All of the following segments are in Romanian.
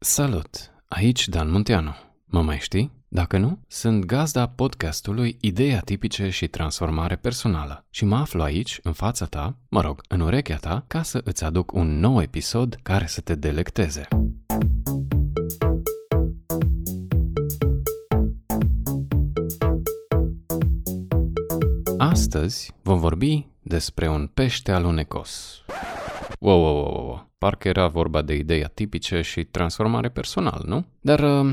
Salut! Aici Dan Montiano. Mă mai știi? Dacă nu, sunt gazda podcastului Ideea tipice și transformare personală și mă aflu aici, în fața ta, mă rog, în urechea ta, ca să îți aduc un nou episod care să te delecteze. Astăzi vom vorbi despre un pește alunecos. Wow, parcă era vorba de idei atipice și transformare personală, nu? Dar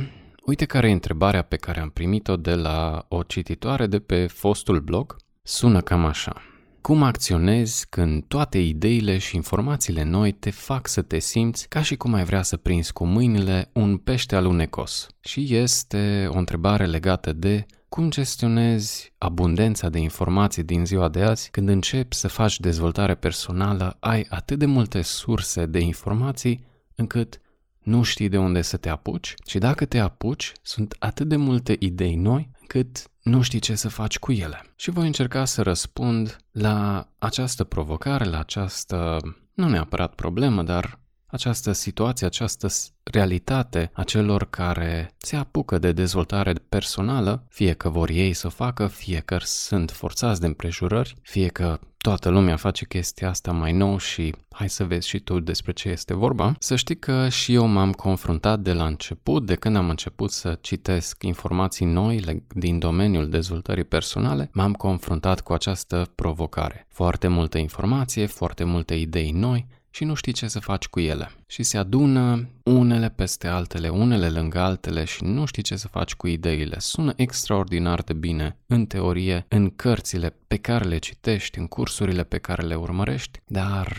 uite care e întrebarea pe care am primit-o de la o cititoare de pe fostul blog. Sună cam așa. Cum acționezi când toate ideile și informațiile noi te fac să te simți ca și cum ai vrea să prinzi cu mâinile un pește alunecos? Și este o întrebare legată de cum gestionezi abundența de informații din ziua de azi când începi să faci dezvoltare personală, ai atât de multe surse de informații încât nu știi de unde să te apuci și dacă te apuci, sunt atât de multe idei noi încât nu știi ce să faci cu ele. Și voi încerca să răspund la această provocare, la această, nu neapărat problemă, dar această situație, această realitate a celor care se apucă de dezvoltare personală, fie că vor ei să o facă, fie că sunt forțați de împrejurări, fie că toată lumea face chestia asta mai nou și hai să vezi și tu despre ce este vorba, să știi că și eu m-am confruntat de la început, de când am început să citesc informații noi din domeniul dezvoltării personale, m-am confruntat cu această provocare. Foarte multă informație, foarte multe idei noi, și nu știi ce să faci cu ele. Și se adună unele peste altele, unele lângă altele și nu știi ce să faci cu ideile. Sună extraordinar de bine în teorie, în cărțile pe care le citești, în cursurile pe care le urmărești, dar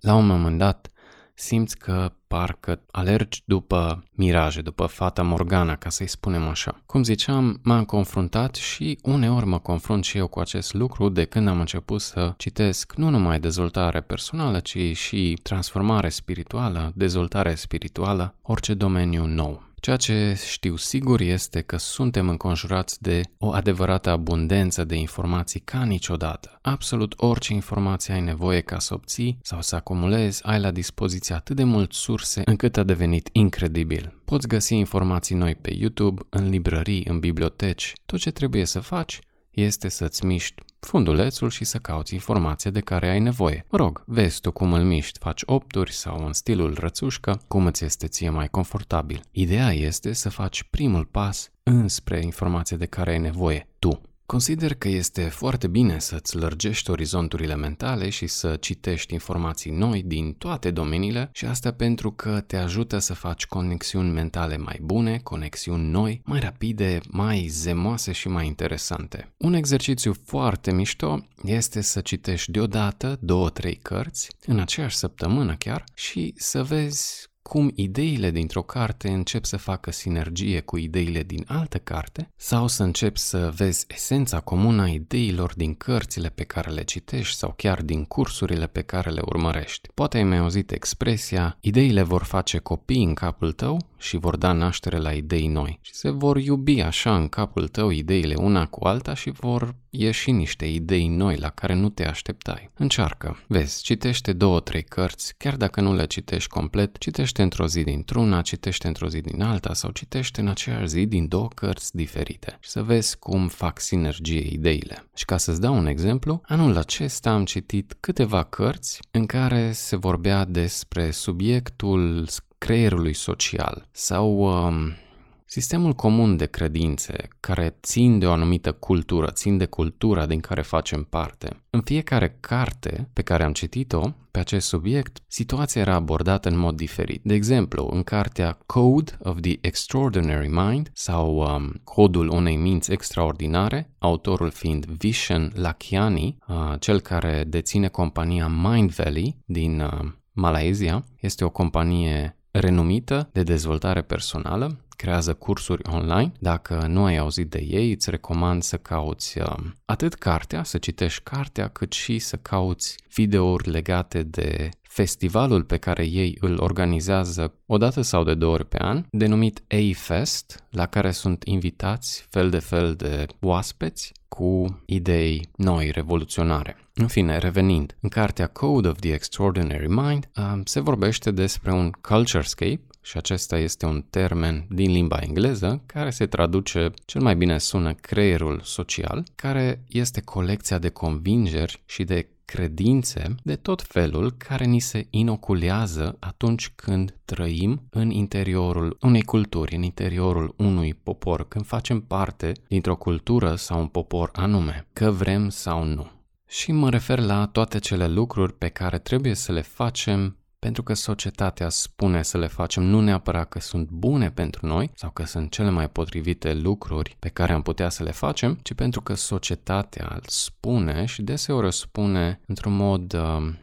la un moment dat simți că parcă alergi după miraje, după fata Morgana, ca să-i spunem așa. Cum ziceam, m-am confruntat și uneori mă confrunt și eu cu acest lucru de când am început să citesc nu numai dezvoltare personală, ci și transformare spirituală, dezvoltare spirituală, orice domeniu nou. Ceea ce știu sigur este că suntem înconjurați de o adevărată abundență de informații ca niciodată. Absolut orice informație ai nevoie ca să obții sau să acumulezi, ai la dispoziție atât de mult surse încât a devenit incredibil. Poți găsi informații noi pe YouTube, în librării, în biblioteci. Tot ce trebuie să faci este să-ți miști fundulețul și să cauți informația de care ai nevoie. Mă rog, vezi tu cum îl miști, faci opturi sau în stilul rățușcă, cum îți este ție mai confortabil. Ideea este să faci primul pas înspre informația de care ai nevoie, tu. Consider că este foarte bine să-ți lărgești orizonturile mentale și să citești informații noi din toate domeniile și asta pentru că te ajută să faci conexiuni mentale mai bune, conexiuni noi, mai rapide, mai zemoase și mai interesante. Un exercițiu foarte mișto este să citești deodată 2-3 cărți, în aceeași săptămână chiar, și să vezi cum ideile dintr-o carte încep să facă sinergie cu ideile din altă carte sau să începi să vezi esența comună a ideilor din cărțile pe care le citești sau chiar din cursurile pe care le urmărești. Poate ai mai auzit expresia, ideile vor face copii în capul tău și vor da naștere la idei noi și se vor iubi așa în capul tău ideile una cu alta și vor ieși niște idei noi la care nu te așteptai. Încearcă, vezi, citește 2-3 cărți, chiar dacă nu le citești complet, citește într-o zi dintr-una, citește într-o zi din alta sau citește în aceeași zi din 2 cărți diferite și să vezi cum fac sinergie ideile. Și ca să-ți dau un exemplu, anul acesta am citit câteva cărți în care se vorbea despre subiectul creierului social sau sistemul comun de credințe care țin de o anumită cultură, țin de cultura din care facem parte. În fiecare carte pe care am citit-o pe acest subiect, situația era abordată în mod diferit. De exemplu, în cartea Code of the Extraordinary Mind sau Codul unei minți extraordinare, autorul fiind Vishen Lakhiani, cel care deține compania Mindvalley din Malaysia, este o companie renumită de dezvoltare personală, creează cursuri online. Dacă nu ai auzit de ei, îți recomand să cauți atât cartea, să citești cartea, cât și să cauți videouri legate de festivalul pe care ei îl organizează o dată sau de 2 ori pe an, denumit A-Fest, la care sunt invitați fel de fel de oaspeți cu idei noi, revoluționare. În fine, revenind, în cartea Code of the Extraordinary Mind se vorbește despre un culturescape și acesta este un termen din limba engleză care se traduce, cel mai bine sună, creierul social, care este colecția de convingeri și de credințe de tot felul care ni se inoculează atunci când trăim în interiorul unei culturi, în interiorul unui popor, când facem parte dintr-o cultură sau un popor anume, că vrem sau nu. Și mă refer la toate cele lucruri pe care trebuie să le facem pentru că societatea spune să le facem, nu neapărat că sunt bune pentru noi sau că sunt cele mai potrivite lucruri pe care am putea să le facem, ci pentru că societatea spune și deseori o spune într-un mod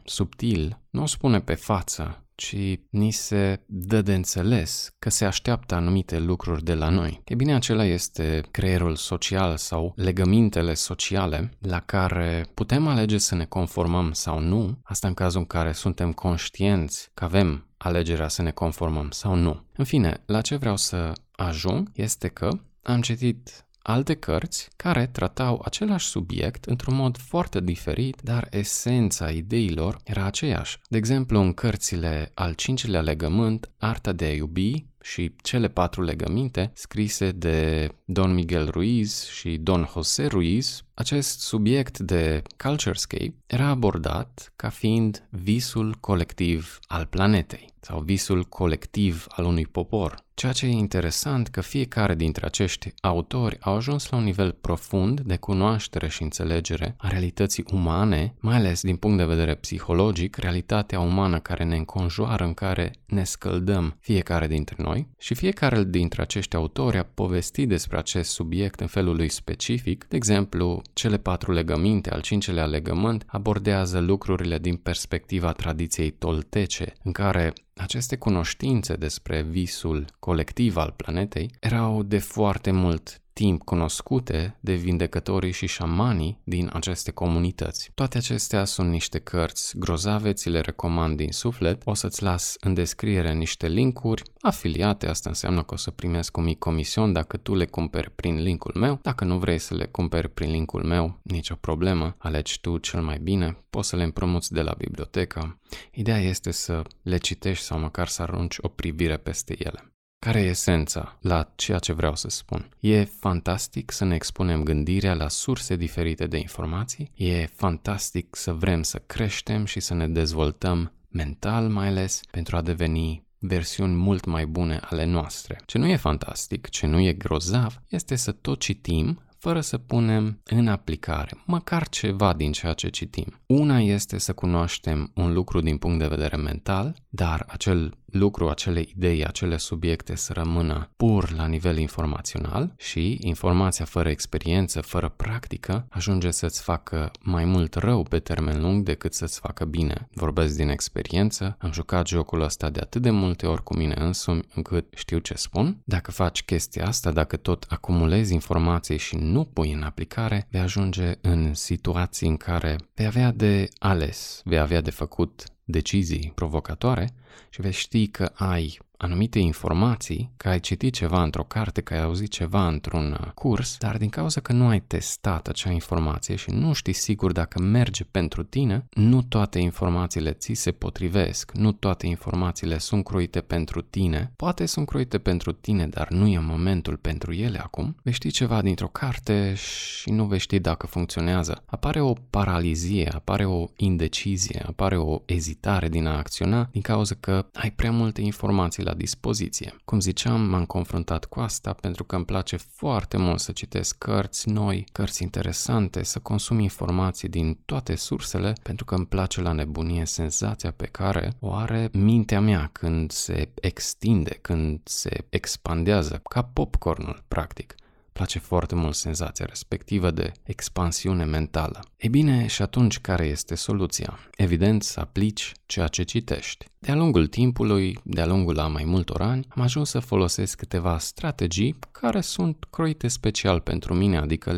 subtil, nu o spune pe față, ci ni se dă de înțeles că se așteaptă anumite lucruri de la noi. E bine, acela este creierul social sau legămintele sociale la care putem alege să ne conformăm sau nu, asta în cazul în care suntem conștienți că avem alegerea să ne conformăm sau nu. În fine, la ce vreau să ajung este că am citit alte cărți care tratau același subiect într-un mod foarte diferit, dar esența ideilor era aceeași. De exemplu, în cărțile Al cincilea legământ, Arta de a iubi și Cele patru legăminte, scrise de Don Miguel Ruiz și Don José Ruiz, acest subiect de culturescape era abordat ca fiind visul colectiv al planetei sau visul colectiv al unui popor. Ceea ce e interesant că fiecare dintre acești autori au ajuns la un nivel profund de cunoaștere și înțelegere a realității umane, mai ales din punct de vedere psihologic, realitatea umană care ne înconjoară, în care ne scăldăm fiecare dintre noi, și fiecare dintre acești autori a povestit despre acest subiect în felul lui specific. De exemplu, Cele patru legăminte, Al cincelea legământ, abordează lucrurile din perspectiva tradiției toltece, în care aceste cunoștințe despre visul colectiv al planetei erau de foarte mult timp cunoscute de vindecătorii și șamanii din aceste comunități. Toate acestea sunt niște cărți grozave, ți le recomand din suflet. O să-ți las în descriere niște linkuri afiliate, asta înseamnă că o să primesc un mic comision dacă tu le cumperi prin linkul meu. Dacă nu vrei să le cumperi prin linkul meu, nicio problemă, alegi tu cel mai bine, poți să le împrumuți de la bibliotecă. Ideea este să le citești sau măcar să arunci o privire peste ele. Care e esența la ceea ce vreau să spun? E fantastic să ne expunem gândirea la surse diferite de informații, e fantastic să vrem să creștem și să ne dezvoltăm mental mai ales pentru a deveni versiuni mult mai bune ale noastre. Ce nu e fantastic, ce nu e grozav, este să tot citim fără să punem în aplicare măcar ceva din ceea ce citim. Una este să cunoaștem un lucru din punct de vedere mental, dar acel lucru, acele idei, acele subiecte să rămână pur la nivel informațional, și informația fără experiență, fără practică, ajunge să-ți facă mai mult rău pe termen lung decât să-ți facă bine. Vorbesc din experiență, am jucat jocul ăsta de atât de multe ori cu mine însumi încât știu ce spun. Dacă faci chestia asta, dacă tot acumulezi informații și nu pui în aplicare, vei ajunge în situații în care vei avea de ales, vei avea de făcut decizii provocatoare și vei ști că ai anumite informații, că ai citit ceva într-o carte, că ai auzit ceva într-un curs, dar din cauza că nu ai testat acea informație și nu știi sigur dacă merge pentru tine, nu toate informațiile ți se potrivesc, nu toate informațiile sunt croite pentru tine. Poate sunt croite pentru tine, dar nu e momentul pentru ele acum. Vei ști ceva dintr-o carte și nu vei ști dacă funcționează. Apare o paralizie, apare o indecizie, apare o ezitare din a acționa din cauza că ai prea multe informații la dispoziție. Cum ziceam, m-am confruntat cu asta pentru că îmi place foarte mult să citesc cărți noi, cărți interesante, să consum informații din toate sursele, pentru că îmi place la nebunie senzația pe care o are mintea mea când se extinde, când se expandează, ca popcornul, practic. Place foarte mult senzația respectivă de expansiune mentală. Ei bine, și atunci care este soluția? Evident, să aplici ceea ce citești. De-a lungul timpului, de-a lungul a mai multor ani, am ajuns să folosesc câteva strategii care sunt croite special pentru mine, adică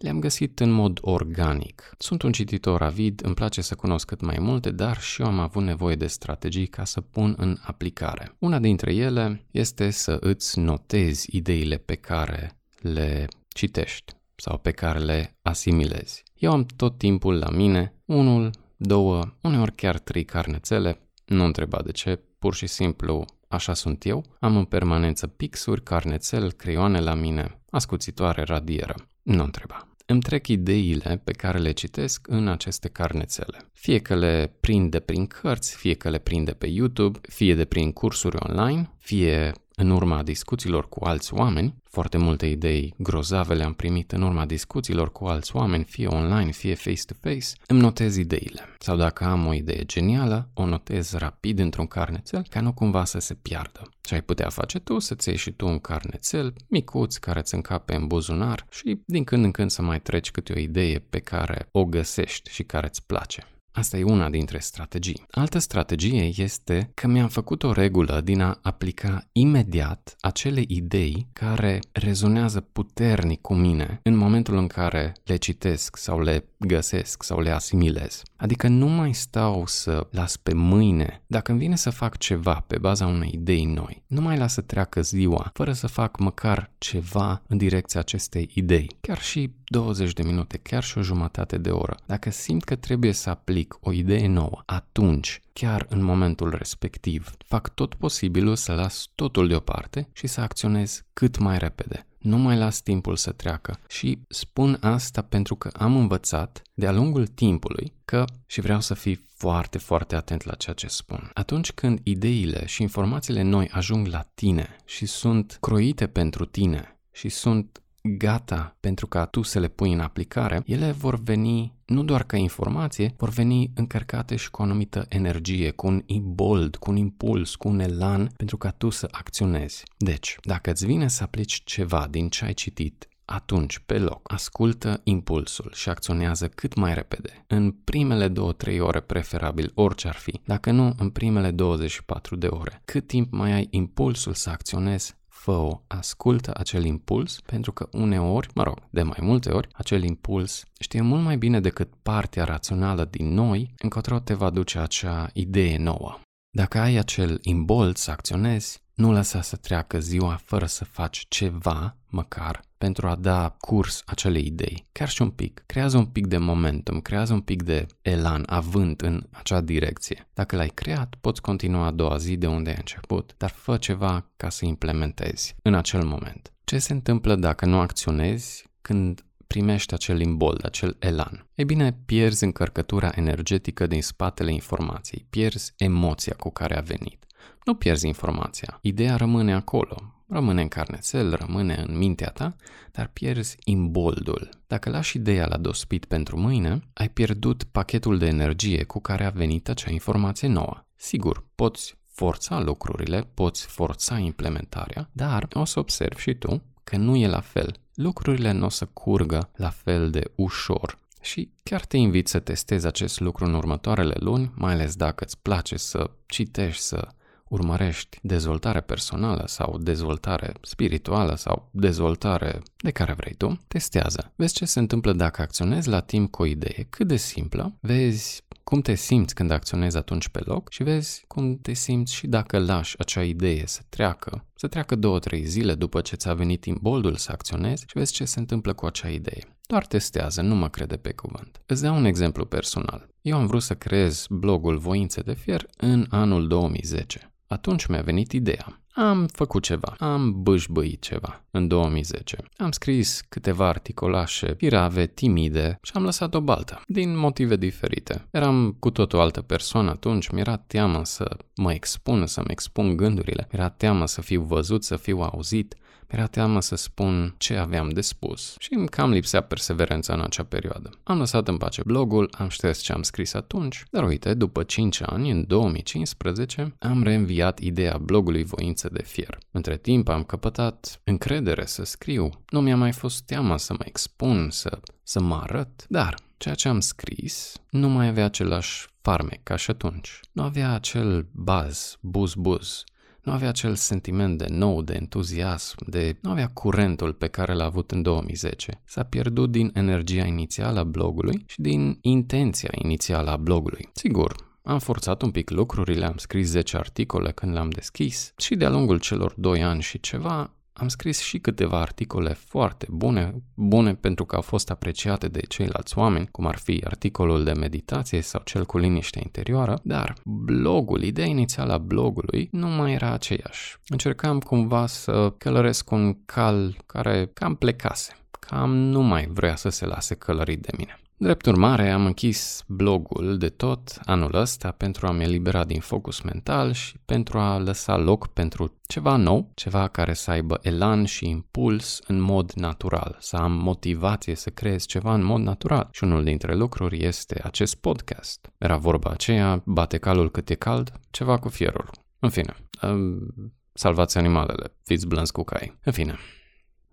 le-am găsit în mod organic. Sunt un cititor avid, îmi place să cunosc cât mai multe, dar și eu am avut nevoie de strategii ca să pun în aplicare. Una dintre ele este să îți notezi ideile pe care le citești sau pe care le asimilezi. Eu am tot timpul la mine 1, 2, uneori chiar 3 carnețele, nu întreba de ce, pur și simplu așa sunt eu, am în permanență pixuri, carnețel, creioane la mine, ascuțitoare radieră. Nu întreba. Îmi trec ideile pe care le citesc în aceste carnețele. Fie că le prind de prin cărți, fie că le prind de pe YouTube, fie de prin cursuri online, fie în urma discuțiilor cu alți oameni. Foarte multe idei grozave le-am primit în urma discuțiilor cu alți oameni, fie online, fie face-to-face. Îmi notez ideile. Sau dacă am o idee genială, o notez rapid într-un carnețel ca nu cumva să se piardă. Ce ai putea face tu, să-ți iei și tu un carnețel micuț care îți încape în buzunar și din când în când să mai treci câte o idee pe care o găsești și care îți place. Asta e una dintre strategii. Altă strategie este că mi-am făcut o regulă din a aplica imediat acele idei care rezonează puternic cu mine în momentul în care le citesc sau le găsesc sau le asimilez. Adică nu mai stau să las pe mâine. Dacă îmi vine să fac ceva pe baza unei idei noi, nu mai las să treacă ziua fără să fac măcar ceva în direcția acestei idei. Chiar și 20 de minute, chiar și o jumătate de oră. Dacă simt că trebuie să aplic o idee nouă, atunci, chiar în momentul respectiv, fac tot posibilul să las totul deoparte și să acționez cât mai repede. Nu mai las timpul să treacă și spun asta pentru că am învățat de-a lungul timpului că și vreau să fii foarte, foarte atent la ceea ce spun. Atunci când ideile și informațiile noi ajung la tine și sunt croite pentru tine și sunt gata pentru ca tu să le pui în aplicare, ele vor veni nu doar ca informație, vor veni încărcate și cu o anumită energie, cu un imbold, cu un impuls, cu un elan pentru ca tu să acționezi. Deci, dacă îți vine să aplici ceva din ce ai citit, atunci, pe loc, ascultă impulsul și acționează cât mai repede. În primele 2-3 ore, preferabil, orice ar fi, dacă nu, în primele 24 de ore. Cât timp mai ai impulsul să acționezi, fă-o, ascultă acel impuls, pentru că uneori, de mai multe ori, acel impuls știe mult mai bine decât partea rațională din noi încotro te va duce acea idee nouă. Dacă ai acel imbold să acționezi, nu lăsa să treacă ziua fără să faci ceva, măcar, pentru a da curs acelei idei. Chiar și un pic. Creează un pic de momentum, creează un pic de elan, avânt în acea direcție. Dacă l-ai creat, poți continua a doua zi de unde ai început, dar fă ceva ca să implementezi în acel moment. Ce se întâmplă dacă nu acționezi când primești acel imbold, acel elan? Ei bine, pierzi încărcătura energetică din spatele informației, pierzi emoția cu care a venit. Nu pierzi informația. Ideea rămâne acolo. Rămâne în carnețel, rămâne în mintea ta, dar pierzi imboldul. Dacă lași ideea la dospit pentru mâine, ai pierdut pachetul de energie cu care a venit acea informație nouă. Sigur, poți forța lucrurile, poți forța implementarea, dar o să observi și tu că nu e la fel. Lucrurile nu o să curgă la fel de ușor. Și chiar te invit să testezi acest lucru în următoarele luni, mai ales dacă îți place să citești, să urmărești dezvoltare personală sau dezvoltare spirituală sau dezvoltare de care vrei tu, testează. Vezi ce se întâmplă dacă acționezi la timp cu o idee cât de simplă, vezi cum te simți când acționezi atunci pe loc și vezi cum te simți și dacă lași acea idee să treacă 2-3 zile după ce ți-a venit imboldul să acționezi și vezi ce se întâmplă cu acea idee. Doar testează, nu mă crede pe cuvânt. Îți dau un exemplu personal. Eu am vrut să creez blogul Voințe de Fier în anul 2010. Atunci mi-a venit ideea. Am făcut ceva, am bâșbâit ceva în 2010. Am scris câteva articolașe pirave, timide și am lăsat o baltă, din motive diferite. Eram cu tot o altă persoană atunci, mi-era teamă să mă expun, să-mi expun gândurile, mi-era teamă să fiu văzut, să fiu auzit, mi-era teamă să spun ce aveam de spus și îmi cam lipsea perseverența în acea perioadă. Am lăsat în pace blogul, am șters ce am scris atunci, dar uite, după 5 ani, în 2015, am reînviat ideea blogului Voințe de Fier. Între timp am căpătat încredere să scriu, nu mi-a mai fost teamă să mă expun, să mă arăt, dar ceea ce am scris nu mai avea același farmec ca și atunci. Nu avea acel buz. Nu avea acel sentiment de nou, de entuziasm, nu avea curentul pe care l-a avut în 2010. S-a pierdut din energia inițială a blogului și din intenția inițială a blogului. Sigur, am forțat un pic lucrurile, am scris 10 articole când l-am deschis și de-a lungul celor 2 ani și ceva am scris și câteva articole foarte bune pentru că au fost apreciate de ceilalți oameni, cum ar fi articolul de meditație sau cel cu liniște interioară, dar blogul, ideea inițială a blogului nu mai era aceeași. Încercam cumva să călăresc un cal care cam plecase, cam nu mai vrea să se lase călărit de mine. Drept urmare, am închis blogul de tot anul ăsta pentru a-mi elibera din focus mental și pentru a lăsa loc pentru ceva nou, ceva care să aibă elan și impuls în mod natural, să am motivație să creez ceva în mod natural. Și unul dintre lucruri este acest podcast. Era vorba aceea, bate calul cât e cald, ceva cu fierul. În fine, salvați animalele, fiți blânzi cu cai. În fine,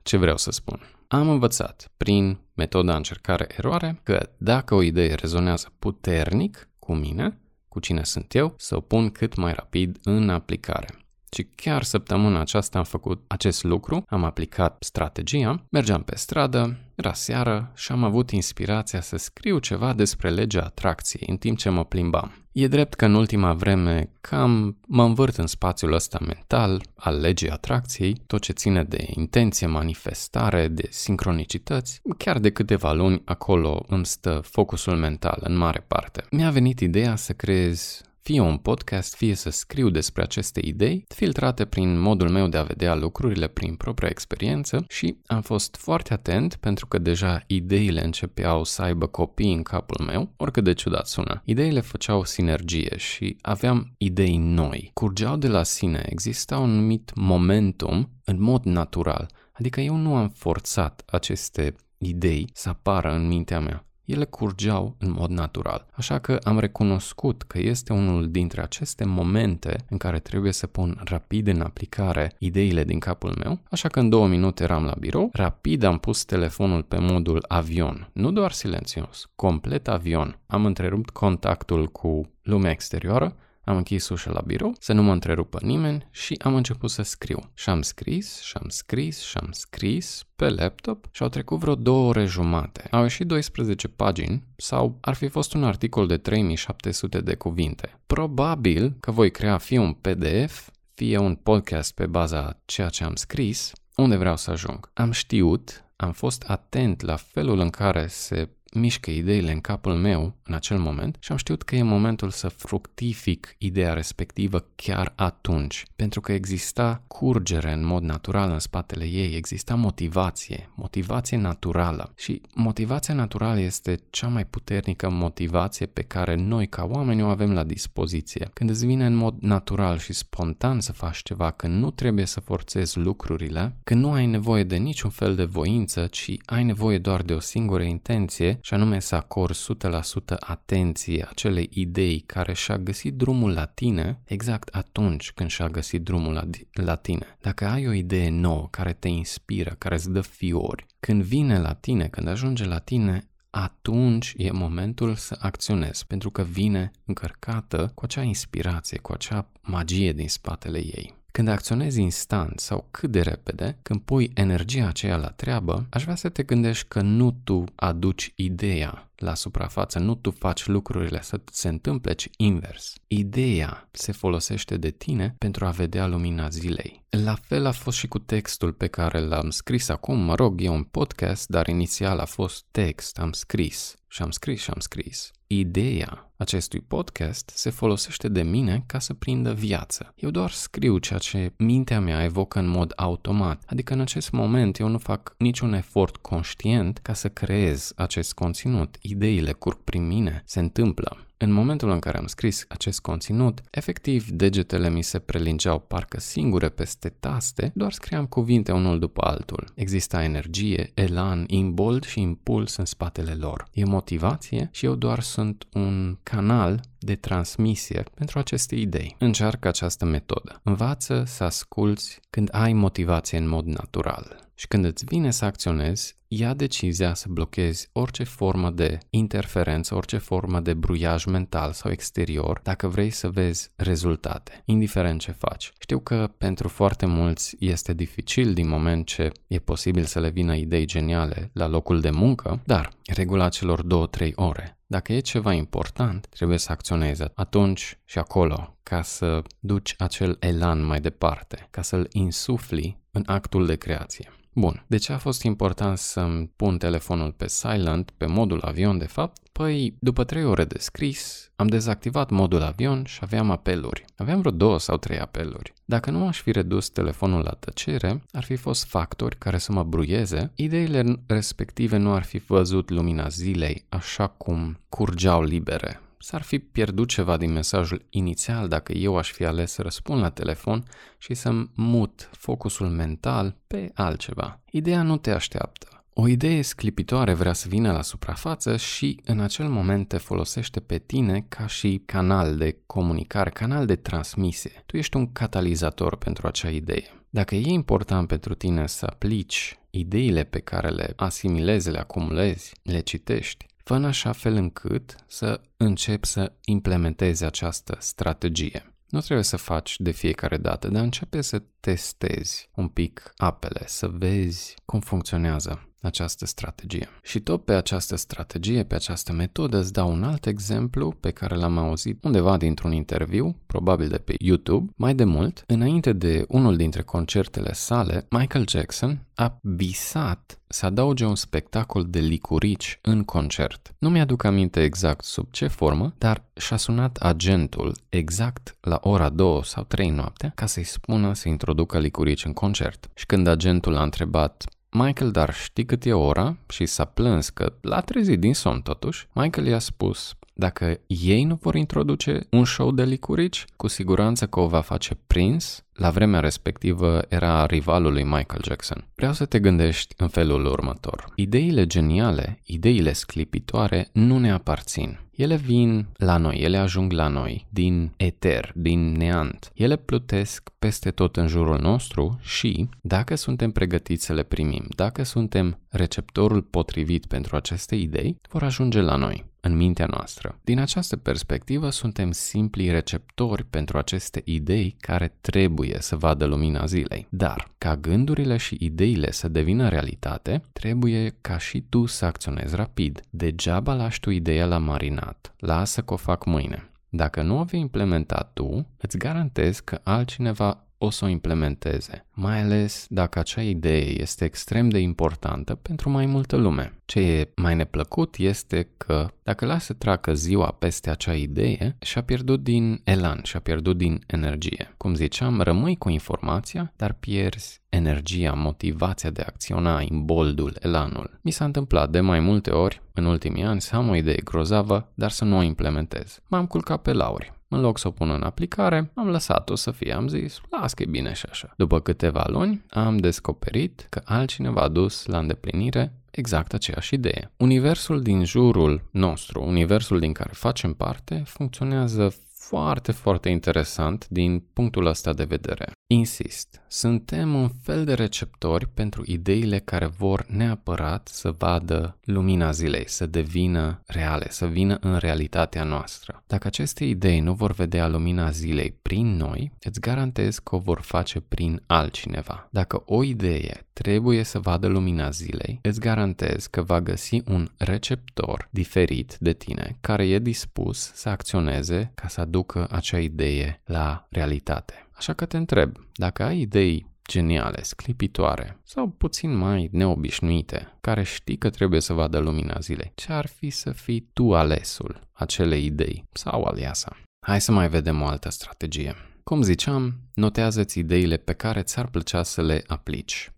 ce vreau să spun? Am învățat prin metoda încercare-eroare că dacă o idee rezonează puternic cu mine, cu cine sunt eu, să o pun cât mai rapid în aplicare. Și chiar săptămâna aceasta am făcut acest lucru, am aplicat strategia, mergeam pe stradă, era seară și am avut inspirația să scriu ceva despre legea atracției în timp ce mă plimbam. E drept că în ultima vreme cam mă învârt în spațiul ăsta mental al legii atracției, tot ce ține de intenție, manifestare, de sincronicități, chiar de câteva luni acolo îmi stă focusul mental în mare parte. Mi-a venit ideea să creez fie un podcast, fie să scriu despre aceste idei, filtrate prin modul meu de a vedea lucrurile prin propria experiență și am fost foarte atent pentru că deja ideile începeau să aibă copii în capul meu, oricât de ciudat sună. Ideile făceau sinergie și aveam idei noi. Curgeau de la sine, exista un anumit momentum în mod natural, adică eu nu am forțat aceste idei să apară în mintea mea. Ele curgeau în mod natural, așa că am recunoscut că este unul dintre aceste momente în care trebuie să pun rapid în aplicare ideile din capul meu, așa că în 2 minute eram la birou, rapid am pus telefonul pe modul avion, nu doar silențios, complet avion. Am întrerupt contactul cu lumea exterioară, am închis ușa la birou, să nu mă întrerupă nimeni și am început să scriu. Și am scris, și am scris, și am scris pe laptop și au trecut vreo 2 ore jumate. Au ieșit 12 pagini sau ar fi fost un articol de 3700 de cuvinte. Probabil că voi crea fie un PDF, fie un podcast pe baza ceea ce am scris, unde vreau să ajung. Am știut, am fost atent la felul în care se mișcă ideile în capul meu în acel moment și am știut că e momentul să fructific ideea respectivă chiar atunci, pentru că exista curgere în mod natural în spatele ei, exista motivație naturală și motivația naturală este cea mai puternică motivație pe care noi ca oameni o avem la dispoziție. Când îți vine în mod natural și spontan să faci ceva, când nu trebuie să forțezi lucrurile, când nu ai nevoie de niciun fel de voință, ci ai nevoie doar de o singură intenție, și anume să acorzi 100% atenție acelei idei care și-a găsit drumul la tine exact atunci când și-a găsit drumul la tine. Dacă ai o idee nouă care te inspiră, care îți dă fiori, când vine la tine, când ajunge la tine, atunci e momentul să acționezi, pentru că vine încărcată cu acea inspirație, cu acea magie din spatele ei. Când acționezi instant sau cât de repede, când pui energia aceea la treabă, aș vrea să te gândești că nu tu aduci ideea la suprafață, nu tu faci lucrurile să se întâmple, ci invers. Ideea se folosește de tine pentru a vedea lumina zilei. La fel a fost și cu textul pe care l-am scris acum, mă rog, e un podcast, dar inițial a fost text, am scris și am scris și am scris. Ideea acestui podcast se folosește de mine ca să prindă viață. Eu doar scriu ceea ce mintea mea evocă în mod automat, adică în acest moment eu nu fac niciun efort conștient ca să creez acest conținut. Ideile curg prin mine, se întâmplă. În momentul în care am scris acest conținut, efectiv degetele mi se prelingeau parcă singure peste taste, doar scriam cuvinte unul după altul. Exista energie, elan, imbold și impuls în spatele lor. E motivație și eu doar sunt un canal de transmisie pentru aceste idei. Încearcă această metodă. Învață să asculți când ai motivație în mod natural. Și când îți vine să acționezi, ia decizia să blochezi orice formă de interferență, orice formă de bruiaj mental sau exterior, dacă vrei să vezi rezultate, indiferent ce faci. Știu că pentru foarte mulți este dificil din moment ce e posibil să le vină idei geniale la locul de muncă, dar regula celor 2-3 ore. Dacă e ceva important, trebuie să acționezi atunci și acolo ca să duci acel elan mai departe, ca să-l insufli în actul de creație. Bun, de ce a fost important să-mi pun telefonul pe silent, pe modul avion de fapt? Păi, după 3 ore de scris, am dezactivat modul avion și aveam apeluri. Aveam vreo 2 sau 3 apeluri. Dacă nu aș fi redus telefonul la tăcere, ar fi fost factori care să mă bruieze, ideile respective nu ar fi văzut lumina zilei așa cum curgeau libere. S-ar fi pierdut ceva din mesajul inițial dacă eu aș fi ales să răspund la telefon și să-mi mut focusul mental pe altceva. Ideea nu te așteaptă. O idee sclipitoare vrea să vină la suprafață și în acel moment te folosește pe tine ca și canal de comunicare, canal de transmisie. Tu ești un catalizator pentru acea idee. Dacă e important pentru tine să aplici ideile pe care le asimilezi, le acumulezi, le citești, fă în așa fel încât să începi să implementezi această strategie. Nu trebuie să faci de fiecare dată, dar începe să testezi un pic apele, să vezi cum funcționează această strategie. Și tot pe această strategie, pe această metodă, îți dau un alt exemplu pe care l-am auzit undeva dintr-un interviu, probabil de pe YouTube. Mai de mult, înainte de unul dintre concertele sale, Michael Jackson a visat să adauge un spectacol de licurici în concert. Nu mi-aduc aminte exact sub ce formă, dar și-a sunat agentul exact la ora 2 sau 3 noaptea ca să-i spună să introducă licurici în concert. Și când agentul a întrebat: Michael, dar știi cât e ora? Și s-a plâns că l-a trezit din somn totuși. Michael i-a spus: dacă ei nu vor introduce un show de licurici, cu siguranță că o va face Prince. La vremea respectivă era rivalul lui Michael Jackson. Vreau să te gândești în felul următor. Ideile geniale, ideile sclipitoare nu ne aparțin. Ele vin la noi, ele ajung la noi, din eter, din neant. Ele plutesc peste tot în jurul nostru și, dacă suntem pregătiți să le primim, dacă suntem receptorul potrivit pentru aceste idei, vor ajunge la noi, în mintea noastră. Din această perspectivă, suntem simpli receptori pentru aceste idei care trebuie să vadă lumina zilei. Dar, ca gândurile și ideile să devină realitate, trebuie ca și tu să acționezi rapid. Degeaba lași tu ideea la marinat. Lasă că o fac mâine. Dacă nu o vei implementa tu, îți garantezi că altcineva o să o implementeze, mai ales dacă acea idee este extrem de importantă pentru mai multă lume. Ce e mai neplăcut este că dacă lasă să treacă ziua peste acea idee, și-a pierdut din elan, și-a pierdut din energie. Cum ziceam, rămâi cu informația, dar pierzi energia, motivația de a acționa, imboldul, elanul. Mi s-a întâmplat de mai multe ori în ultimii ani să am o idee grozavă, dar să nu o implementez. M-am culcat pe lauri. În loc să o pun în aplicare, am lăsat-o să fie, am zis, las că e bine și așa. După câteva luni, am descoperit că altcineva a dus la îndeplinire exact aceeași idee. Universul din jurul nostru, universul din care facem parte, funcționează foarte, foarte interesant din punctul ăsta de vedere. Insist, suntem un fel de receptori pentru ideile care vor neapărat să vadă lumina zilei, să devină reale, să vină în realitatea noastră. Dacă aceste idei nu vor vedea lumina zilei prin noi, îți garantez că o vor face prin altcineva. Dacă o idee trebuie să vadă lumina zilei, îți garantez că va găsi un receptor diferit de tine, care e dispus să acționeze ca să aducă acea idee la realitate. Așa că te întreb, dacă ai idei geniale, sclipitoare sau puțin mai neobișnuite, care știi că trebuie să vadă lumina zilei, ce ar fi să fii tu alesul acelei idei sau aliasa? Hai să mai vedem o altă strategie. Cum ziceam, notează-ți ideile pe care ți-ar plăcea să le aplici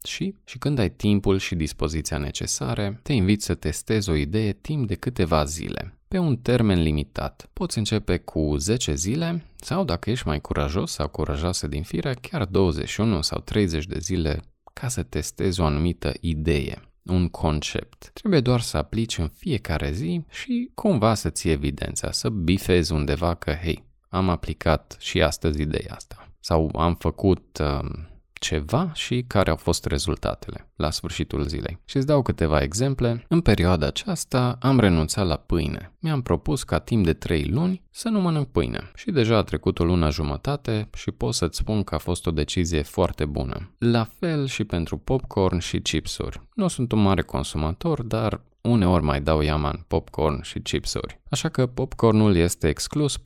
și când ai timpul și dispoziția necesare, te invit să testezi o idee timp de câteva zile, pe un termen limitat. Poți începe cu 10 zile sau, dacă ești mai curajos sau curajoasă din fire, chiar 21 sau 30 de zile ca să testezi o anumită idee, un concept. Trebuie doar să aplici în fiecare zi și cumva să ții evidența, să bifezi undeva că, hei, am aplicat și astăzi ideea asta. Sau am făcut ceva și care au fost rezultatele la sfârșitul zilei. Și îți dau câteva exemple. În perioada aceasta am renunțat la pâine. Mi-am propus ca timp de 3 luni să nu mănânc pâine. Și deja a trecut o lună jumătate și pot să-ți spun că a fost o decizie foarte bună. La fel și pentru popcorn și chipsuri. Nu sunt un mare consumator, dar uneori mai dau iaman, popcorn și chipsuri. Așa că popcornul este exclus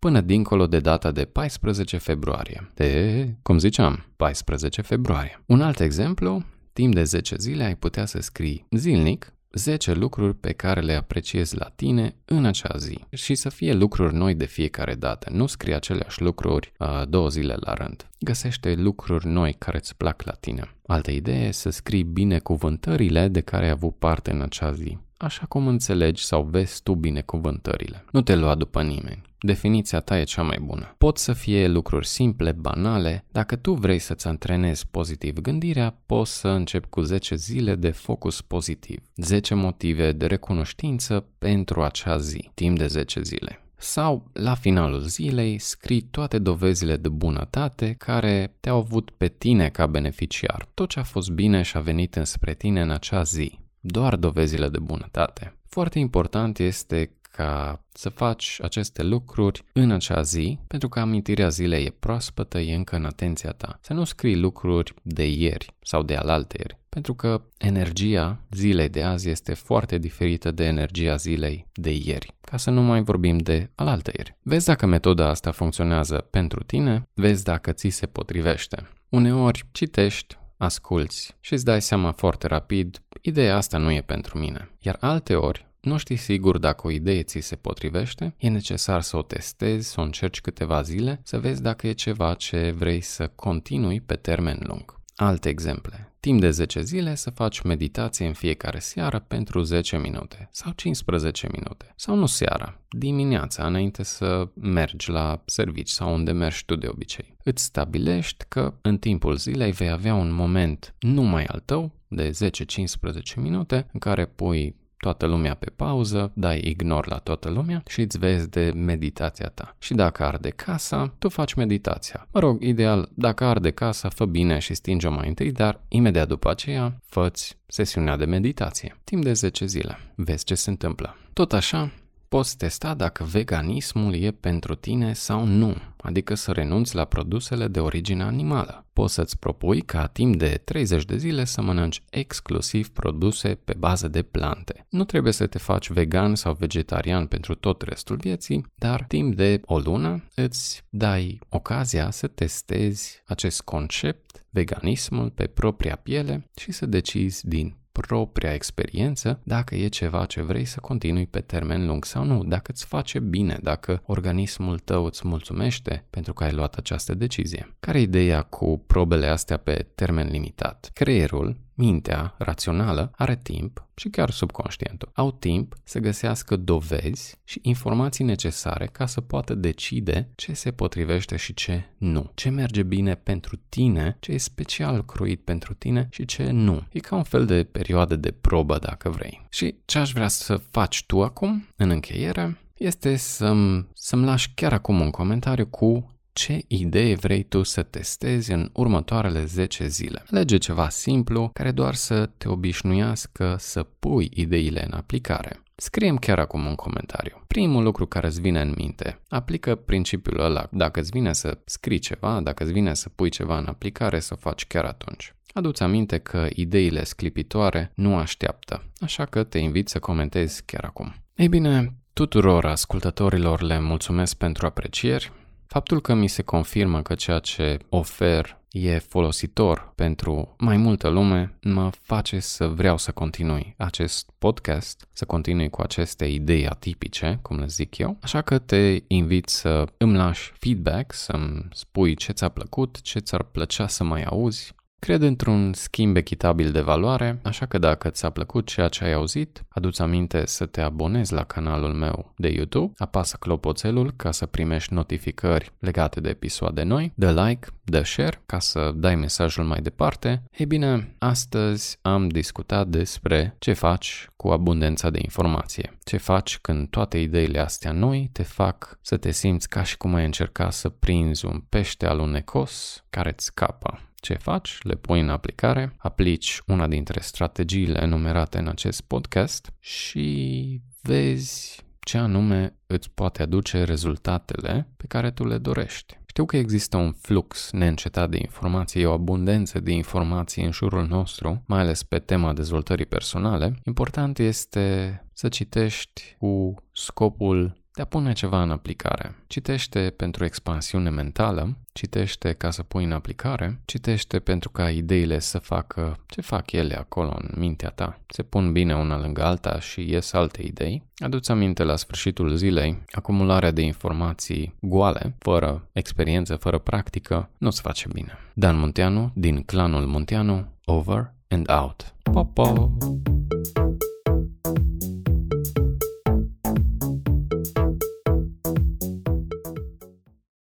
până dincolo de data de 14 februarie. De, cum ziceam, 14 februarie. Un alt exemplu, timp de 10 zile ai putea să scrii zilnic 10 lucruri pe care le apreciezi la tine în acea zi și să fie lucruri noi de fiecare dată. Nu scrie aceleași lucruri 2 zile la rând. Găsește lucruri noi care îți plac la tine. Altă idee e să scrii binecuvântările de care ai avut parte în acea zi, așa cum înțelegi sau vezi tu binecuvântările. Nu te lua după nimeni. Definiția ta e cea mai bună. Pot să fie lucruri simple, banale. Dacă tu vrei să-ți antrenezi pozitiv gândirea, poți să începi cu 10 zile de focus pozitiv. 10 motive de recunoștință pentru acea zi, timp de 10 zile. Sau, la finalul zilei, scrii toate dovezile de bunătate care te-au avut pe tine ca beneficiar. Tot ce a fost bine și a venit înspre tine în acea zi. Doar dovezile de bunătate. Foarte important este ca să faci aceste lucruri în acea zi, pentru că amintirea zilei e proaspătă, e încă în atenția ta. Să nu scrii lucruri de ieri sau de alaltăieri, pentru că energia zilei de azi este foarte diferită de energia zilei de ieri, ca să nu mai vorbim de alaltăieri. Vezi dacă metoda asta funcționează pentru tine, vezi dacă ți se potrivește. Uneori citești, asculți și îți dai seama foarte rapid, ideea asta nu e pentru mine. Iar alte ori, nu știi sigur dacă o idee ți se potrivește, e necesar să o testezi, să o încerci câteva zile, să vezi dacă e ceva ce vrei să continui pe termen lung. Alte exemple. Timp de 10 zile să faci meditație în fiecare seară pentru 10 minute sau 15 minute. Sau nu seara, dimineața, înainte să mergi la servici sau unde mergi tu de obicei. Îți stabilești că în timpul zilei vei avea un moment numai al tău, de 10-15 minute, în care pui toată lumea pe pauză, dai ignor la toată lumea și îți vezi de meditația ta. Și dacă arde casa, tu faci meditația. Mă rog, ideal, dacă arde casa, fă bine și stinge-o mai întâi, dar imediat după aceea, fă-ți sesiunea de meditație. Timp de 10 zile. Vezi ce se întâmplă. Tot așa, poți testa dacă veganismul e pentru tine sau nu, adică să renunți la produsele de origine animală. Poți să-ți propui ca timp de 30 de zile să mănânci exclusiv produse pe bază de plante. Nu trebuie să te faci vegan sau vegetarian pentru tot restul vieții, dar timp de o lună îți dai ocazia să testezi acest concept, veganismul, pe propria piele și să decizi din propria experiență dacă e ceva ce vrei să continui pe termen lung sau nu, dacă îți face bine, dacă organismul tău îți mulțumește pentru că ai luat această decizie. Care e ideea cu probele astea pe termen limitat? Creierul, mintea rațională, are timp și chiar subconștientul. Au timp să găsească dovezi și informații necesare ca să poată decide ce se potrivește și ce nu. Ce merge bine pentru tine, ce e special croit pentru tine și ce nu. E ca un fel de perioadă de probă dacă vrei. Și ce aș vrea să faci tu acum, în încheiere, este să-mi lași chiar acum un comentariu cu ce idee vrei tu să testezi în următoarele 10 zile. Alege ceva simplu care doar să te obișnuiască să pui ideile în aplicare. Scrie-mi chiar acum un comentariu. Primul lucru care îți vine în minte. Aplică principiul ăla. Dacă îți vine să scrii ceva, dacă îți vine să pui ceva în aplicare, să o faci chiar atunci. Adu-ți aminte că ideile sclipitoare nu așteaptă, așa că te invit să comentezi chiar acum. Ei bine, tuturor ascultătorilor le mulțumesc pentru aprecieri. Faptul că mi se confirmă că ceea ce ofer e folositor pentru mai multă lume mă face să vreau să continui acest podcast, să continui cu aceste idei atipice, cum le zic eu. Așa că te invit să îmi lași feedback, să-mi spui ce ți-a plăcut, ce ți-ar plăcea să mai auzi. Cred într-un schimb echitabil de valoare, așa că dacă ți-a plăcut ceea ce ai auzit, adu-ți aminte să te abonezi la canalul meu de YouTube, apasă clopoțelul ca să primești notificări legate de episoade noi, dă like, dă share ca să dai mesajul mai departe. Ei bine, astăzi am discutat despre ce faci cu abundența de informație, ce faci când toate ideile astea noi te fac să te simți ca și cum ai încerca să prinzi un pește alunecos care îți scapă. Ce faci? Le pui în aplicare, aplici una dintre strategiile enumerate în acest podcast și vezi ce anume îți poate aduce rezultatele pe care tu le dorești. Știu că există un flux neîncetat de informații, o abundență de informații în jurul nostru, mai ales pe tema dezvoltării personale. Important este să citești cu scopul de a pune ceva în aplicare. Citește pentru expansiune mentală, citește ca să pui în aplicare, citește pentru ca ideile să facă ce fac ele acolo în mintea ta. Se pun bine una lângă alta și ies alte idei. Adu-ți aminte la sfârșitul zilei, acumularea de informații goale, fără experiență, fără practică, nu-ți face bine. Dan Montiano, din clanul Montiano, over and out. Pa, pa!